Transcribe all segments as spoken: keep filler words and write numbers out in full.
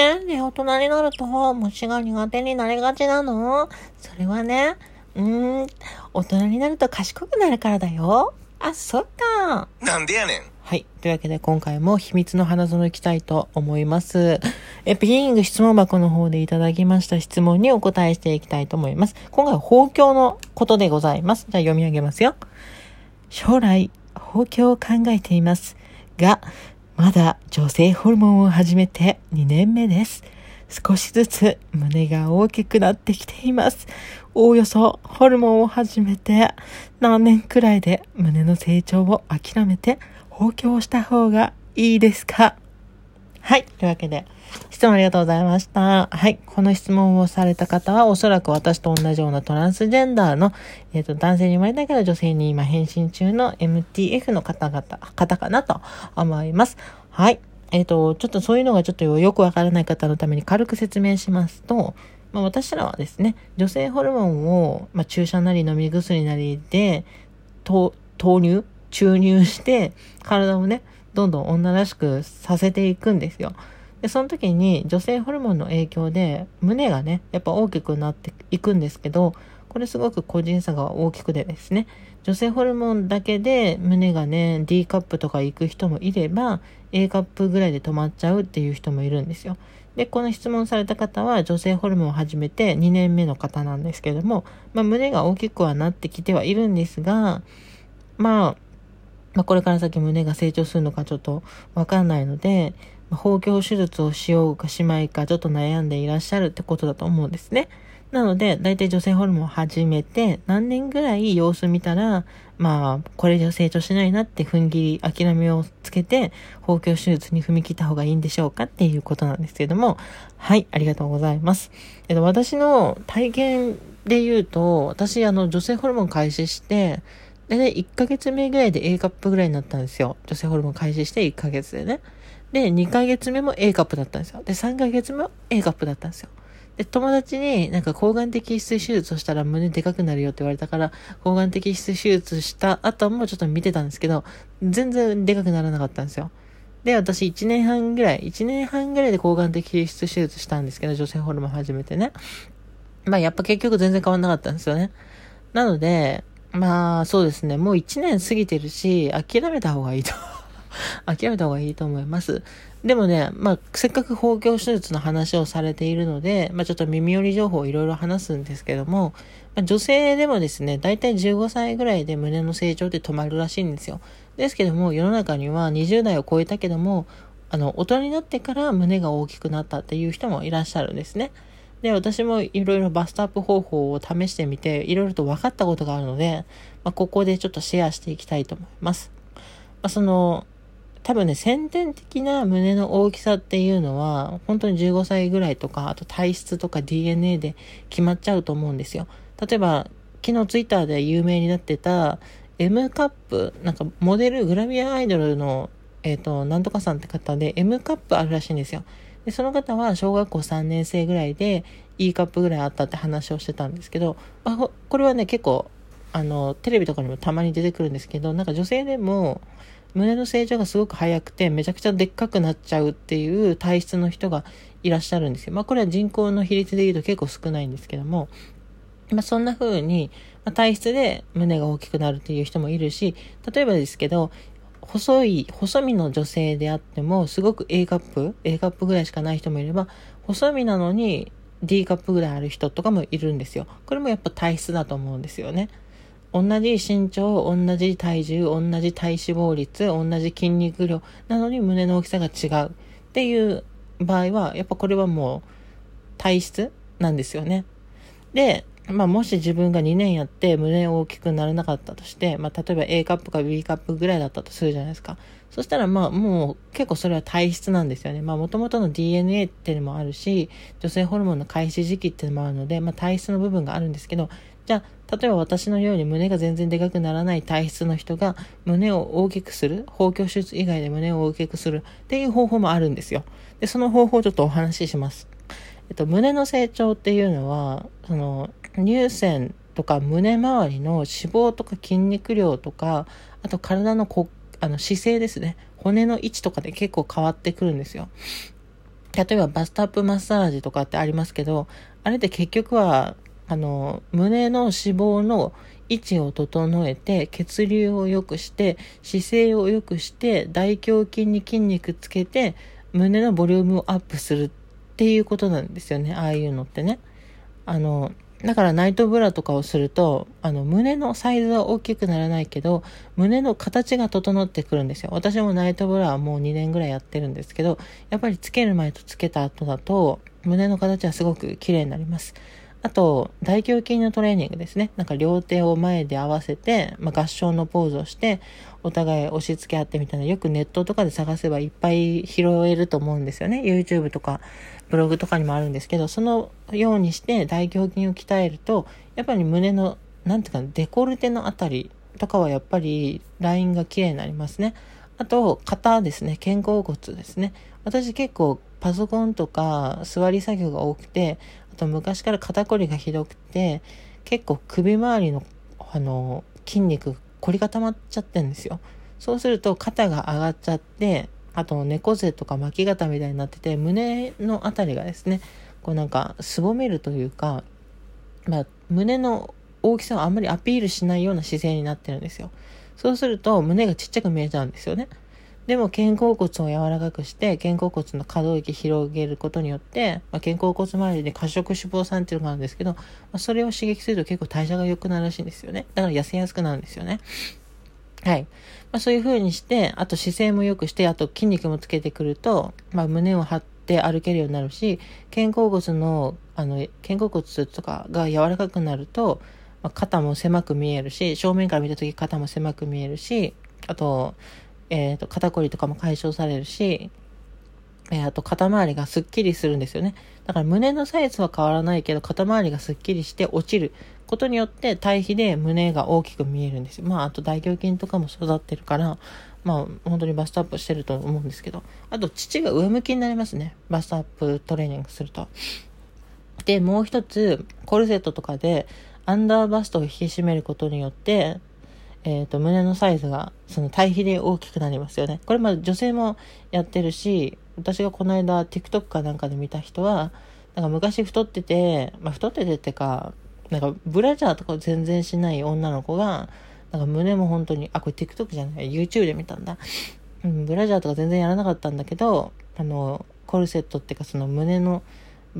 で、ね、大人になると虫が苦手になりがちなの。それはね、うーん、大人になると賢くなるからだよ。あ、そっか。なんでやねん。はい。というわけで、今回も秘密の花園行きたいと思います。え、ピーイング質問箱の方でいただきました質問にお答えしていきたいと思います。今回は豊胸のことでございます。じゃあ読み上げますよ。将来、豊胸を考えていますが、まだ女性ホルモンを始めてにねんめです。少しずつ胸が大きくなってきています。おおよそホルモンを始めて何年くらいで胸の成長を諦めて豊胸をした方がいいですか？はい。というわけで、質問ありがとうございました。はい。この質問をされた方は、おそらく私と同じようなトランスジェンダーの、えっと、男性に生まれたけど女性に今変身中の エムティーエフ の方々、方かなと思います。はい。えっと、ちょっとそういうのがちょっとよくわからない方のために軽く説明しますと、まあ、私らはですね、女性ホルモンを、まあ、注射なり飲み薬なりで、と投入注入して、体をね、どんどん女らしくさせていくんですよ。で、その時に女性ホルモンの影響で胸がね、やっぱ大きくなっていくんですけど、これすごく個人差が大きくてですね、女性ホルモンだけで胸がね、D カップとか行く人もいれば、A カップぐらいで止まっちゃうっていう人もいるんですよ。で、この質問された方は女性ホルモンを始めてにねんめの方なんですけども、まあ胸が大きくはなってきてはいるんですが、まあ、まあ、これから先胸が成長するのかちょっとわかんないので、豊胸手術をしようかしまいかちょっと悩んでいらっしゃるってことだと思うんですね。なので、だいたい女性ホルモンを始めて何年ぐらい様子見たら、まあ、これ以上成長しないなって踏ん切り、諦めをつけて、豊胸手術に踏み切った方がいいんでしょうかっていうことなんですけども、はい、ありがとうございます。えっと、私の体験で言うと、私、あの、女性ホルモン開始して、でね、いっかげつめぐらいで A カップぐらいになったんですよ。女性ホルモン開始していっかげつでね。で、にかげつめも A カップだったんですよ。で、さんかげつめも A カップだったんですよ。で、友達になんか抗がん的皮質手術をしたら胸でかくなるよって言われたから、抗がん的皮質手術した後もちょっと見てたんですけど、全然でかくならなかったんですよ。で、私いちねんはんぐらい、いちねんはんぐらいで抗がん的皮質手術したんですけど、女性ホルモン始めてね。まあ、やっぱ結局全然変わんなかったんですよね。なので、まあ、そうですね。もう一年過ぎてるし、諦めた方がいいと。諦めた方がいいと思います。でもね、まあ、せっかく豊胸手術の話をされているので、まあちょっと耳寄り情報をいろいろ話すんですけども、まあ、女性でもですね、だいたいじゅうごさいぐらいで胸の成長って止まるらしいんですよ。ですけども、世の中にはにじゅうだいを超えたけども、あの、大人になってから胸が大きくなったっていう人もいらっしゃるんですね。で、私もいろいろバストアップ方法を試してみて、いろいろと分かったことがあるので、まあ、ここでちょっとシェアしていきたいと思います。まあ、その、多分ね、先天的な胸の大きさっていうのは、本当にじゅうごさいぐらいとか、あと体質とか ディーエヌエー で決まっちゃうと思うんですよ。例えば、昨日ツイッターで有名になってた M カップ、なんかモデル、グラビアアイドルの、えっと、なんとかさんって方で M カップあるらしいんですよ。で、その方は小学校さんねんせいぐらいで E カップぐらいあったって話をしてたんですけど、まあ、これはね、結構あのテレビとかにもたまに出てくるんですけど、なんか女性でも胸の成長がすごく早くてめちゃくちゃでっかくなっちゃうっていう体質の人がいらっしゃるんですよ。まあこれは人口の比率で言うと結構少ないんですけども、まあそんな風に、まあ、体質で胸が大きくなるっていう人もいるし、例えばですけど、細い、細身の女性であっても、すごく A カップ、A カップぐらいしかない人もいれば、細身なのに D カップぐらいある人とかもいるんですよ。これもやっぱ体質だと思うんですよね。同じ身長、同じ体重、同じ体脂肪率、同じ筋肉量なのに胸の大きさが違うっていう場合は、やっぱこれはもう体質なんですよね。で、まあもし自分がにねんやって胸大きくならなかったとして、まあ例えば A カップか B カップぐらいだったとするじゃないですか。そしたらまあもう結構それは体質なんですよね。まあもともとの ディーエヌエー っていうのもあるし、女性ホルモンの開始時期っていうのもあるので、まあ体質の部分があるんですけど、じゃあ例えば私のように胸が全然でかくならない体質の人が胸を大きくする、豊胸手術以外で胸を大きくするっていう方法もあるんですよ。で、その方法をちょっとお話しします。えっと、胸の成長っていうのは、その、乳腺とか胸周りの脂肪とか筋肉量とか、あと体のこ、あの姿勢ですね。骨の位置とかで結構変わってくるんですよ。例えばバストアップマッサージとかってありますけど、あれって結局はあの胸の脂肪の位置を整えて、血流を良くして、姿勢を良くして、大胸筋に筋肉つけて胸のボリュームをアップするっていうことなんですよね、ああいうのってね。あのだからナイトブラとかをすると、あの胸のサイズは大きくならないけど、胸の形が整ってくるんですよ。私もナイトブラはもうにねんぐらいやってるんですけど、やっぱりつける前とつけた後だと胸の形はすごく綺麗になります。あと大胸筋のトレーニングですね。なんか両手を前で合わせて、まあ、合掌のポーズをしてお互い押し付け合ってみたいな、よくネットとかで探せばいっぱい拾えると思うんですよね。 YouTube とかブログとかにもあるんですけど、そのようにして大胸筋を鍛えると、やっぱり胸のなんていうかデコルテのあたりとかはやっぱりラインが綺麗になりますね。あと肩ですね、肩甲骨ですね。私結構パソコンとか座り作業が多くて、あと昔から肩こりがひどくて、結構首周りの、あの筋肉凝り固まっちゃってるんですよ。そうすると肩が上がっちゃって、あと猫背とか巻き肩みたいになってて、胸のあたりがですね、こうなんかすぼめるというか、まあ、胸の大きさをあんまりアピールしないような姿勢になってるんですよ。そうすると胸がちっちゃく見えちゃうんですよね。でも肩甲骨を柔らかくして、肩甲骨の可動域広げることによって、まあ、肩甲骨周りで過食脂肪酸っていうのがあるんですけど、まあ、それを刺激すると結構代謝が良くなるらしいんですよね。だから痩せやすくなるんですよね。はい。まあ、そういう風にして、あと姿勢も良くして、あと筋肉もつけてくると、まあ、胸を張って歩けるようになるし、肩甲骨の、あの、肩甲骨とかが柔らかくなると、まあ、肩も狭く見えるし、正面から見た時肩も狭く見えるし、あと、えーと、肩こりとかも解消されるし、えー、あと肩周りがすっきりするんですよね。だから胸のサイズは変わらないけど、肩周りがすっきりして落ちることによって対比で胸が大きく見えるんですよ。まああと大胸筋とかも育ってるから、まあ本当にバストアップしてると思うんですけど、あと乳が上向きになりますね。バストアップトレーニングすると。で、もう一つコルセットとかでアンダーバストを引き締めることによって、えーと、胸のサイズがその対比で大きくなりますよね。これまあ女性もやってるし、私がこの間 TikTok かなんかで見た人は、なんか昔太ってて、まあ、太っててってか、なんかブラジャーとか全然しない女の子が、なんか胸も本当に、あ、これ TikTok じゃない、YouTube で見たんだ。うん、ブラジャーとか全然やらなかったんだけど、あの、コルセットっていうかその胸の、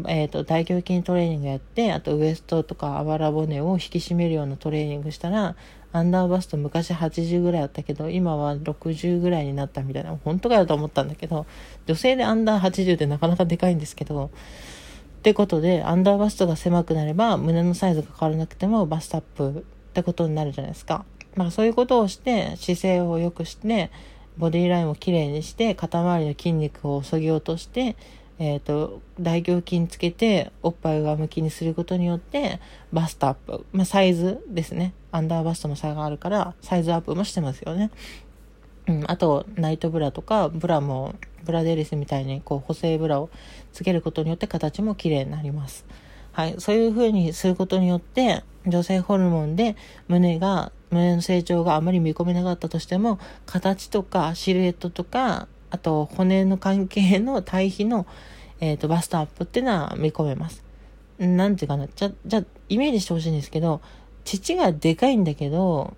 えーと、大胸筋トレーニングやって、あとウエストとかあばら骨を引き締めるようなトレーニングしたら、アンダーバスト昔はちじゅうぐらいあったけど、今はろくじゅうぐらいになったみたいな、本当かよと思ったんだけど、女性でアンダーはちじゅうってなかなかでかいんですけど、ってことで、アンダーバストが狭くなれば、胸のサイズが変わらなくてもバストアップってことになるじゃないですか。まあそういうことをして、姿勢を良くして、ボディラインをきれいにして、肩周りの筋肉を削ぎ落として、えっと、大胸筋つけて、おっぱいを上向きにすることによって、バストアップ。まあ、サイズですね。アンダーバストの差があるから、サイズアップもしてますよね。うん、あと、ナイトブラとか、ブラも、ブラデリスみたいに、こう、補正ブラをつけることによって、形も綺麗になります。はい。そういう風にすることによって、女性ホルモンで、胸が、胸の成長があまり見込めなかったとしても、形とか、シルエットとか、あと骨の関係の対比の、えー、とバストアップっていうのは見込めます。なんていうかな、じゃじゃイメージしてほしいんですけど、乳がでかいんだけど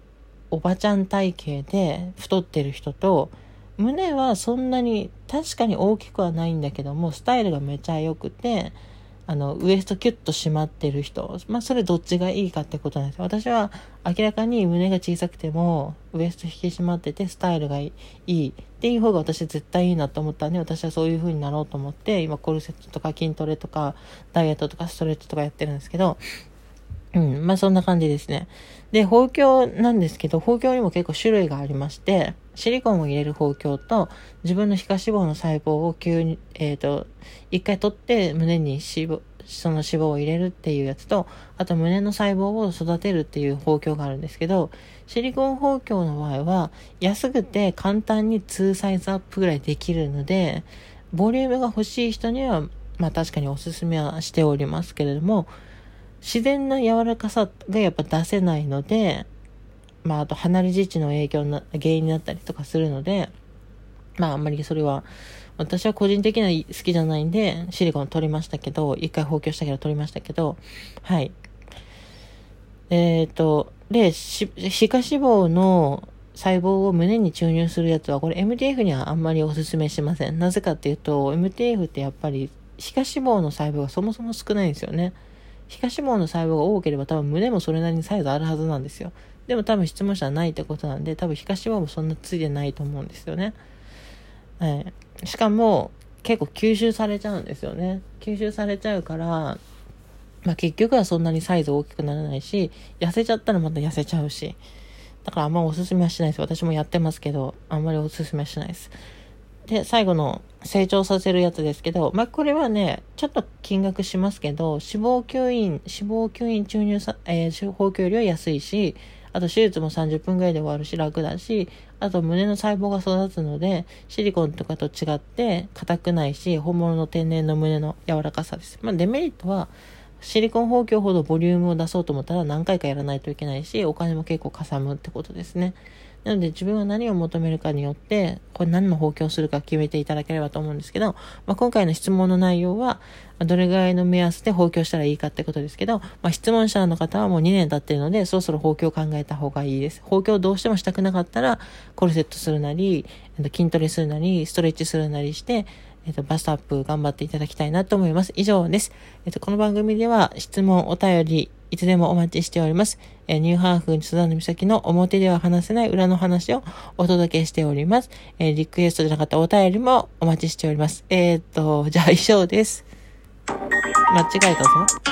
おばちゃん体型で太ってる人と、胸はそんなに確かに大きくはないんだけどもスタイルがめちゃ良くて、あのウエストキュッと締まってる人、まあそれどっちがいいかってことなんです。私は明らかに胸が小さくてもウエスト引き締まっててスタイルがいいっていう方が私絶対いいなと思ったんで、私はそういう風になろうと思って今コルセットとか筋トレとかダイエットとかストレッチとかやってるんですけど、うん、まあそんな感じですね。で、包協なんですけど、包協にも結構種類がありまして、シリコンを入れる包協と、自分の皮下脂肪の細胞を急に、えっと、一回取って胸に脂肪、その脂肪を入れるっていうやつと、あと胸の細胞を育てるっていう包協があるんですけど、シリコン包協の場合は、安くて簡単ににサイズアップぐらいできるので、ボリュームが欲しい人には、まあ確かにおすすめはしておりますけれども、自然な柔らかさがやっぱ出せないので、まあ、あと離れ乳の影響の原因になったりとかするので、まああんまりそれは私は個人的には好きじゃないんでシリコン取りましたけど、一回放棄したけど取りましたけど、はい。えっと、で、し、皮下脂肪の細胞を胸に注入するやつは、これ エムティーエフ にはあんまりおすすめしません。なぜかっていうと、エムティーエフ ってやっぱり皮下脂肪の細胞がそもそも少ないんですよね。皮下脂肪の細胞が多ければ多分胸もそれなりにサイズあるはずなんですよ。でも多分質問者はないってことなんで、多分皮下脂肪もそんなついてないと思うんですよね。えー、しかも結構吸収されちゃうんですよね。吸収されちゃうから、まあ、結局はそんなにサイズ大きくならないし、痩せちゃったらまた痩せちゃうし、だからあんまおすすめはしないです。私もやってますけどあんまりおすすめはしないです。で、最後の成長させるやつですけど、まあ、これはね、ちょっと金額しますけど、脂肪吸引、脂肪吸引注入さ、えー、補給よりは安いし、あと手術もさんじゅっぷんぐらいで終わるし楽だし、あと胸の細胞が育つので、シリコンとかと違って硬くないし、本物の天然の胸の柔らかさです。まあ、デメリットは、シリコン補強ほどボリュームを出そうと思ったら何回かやらないといけないし、お金も結構かさむってことですね。なので自分は何を求めるかによって、これ何の補強するか決めていただければと思うんですけど、まあ、今回の質問の内容は、どれぐらいの目安で補強したらいいかってことですけど、まあ、質問者の方はもうにねん経ってるので、そろそろ補強を考えた方がいいです。補強をどうしてもしたくなかったら、コルセットするなり、筋トレするなり、ストレッチするなりして、えっと、バストアップ頑張っていただきたいなと思います。以上です。えっと、この番組では質問、お便り、いつでもお待ちしております。えー、ニューハーフスザンヌ美咲の表では話せない裏の話をお届けしております。えー、リクエストじゃなかったお便りもお待ちしております。えー、っと、じゃあ以上です。間違えたぞ。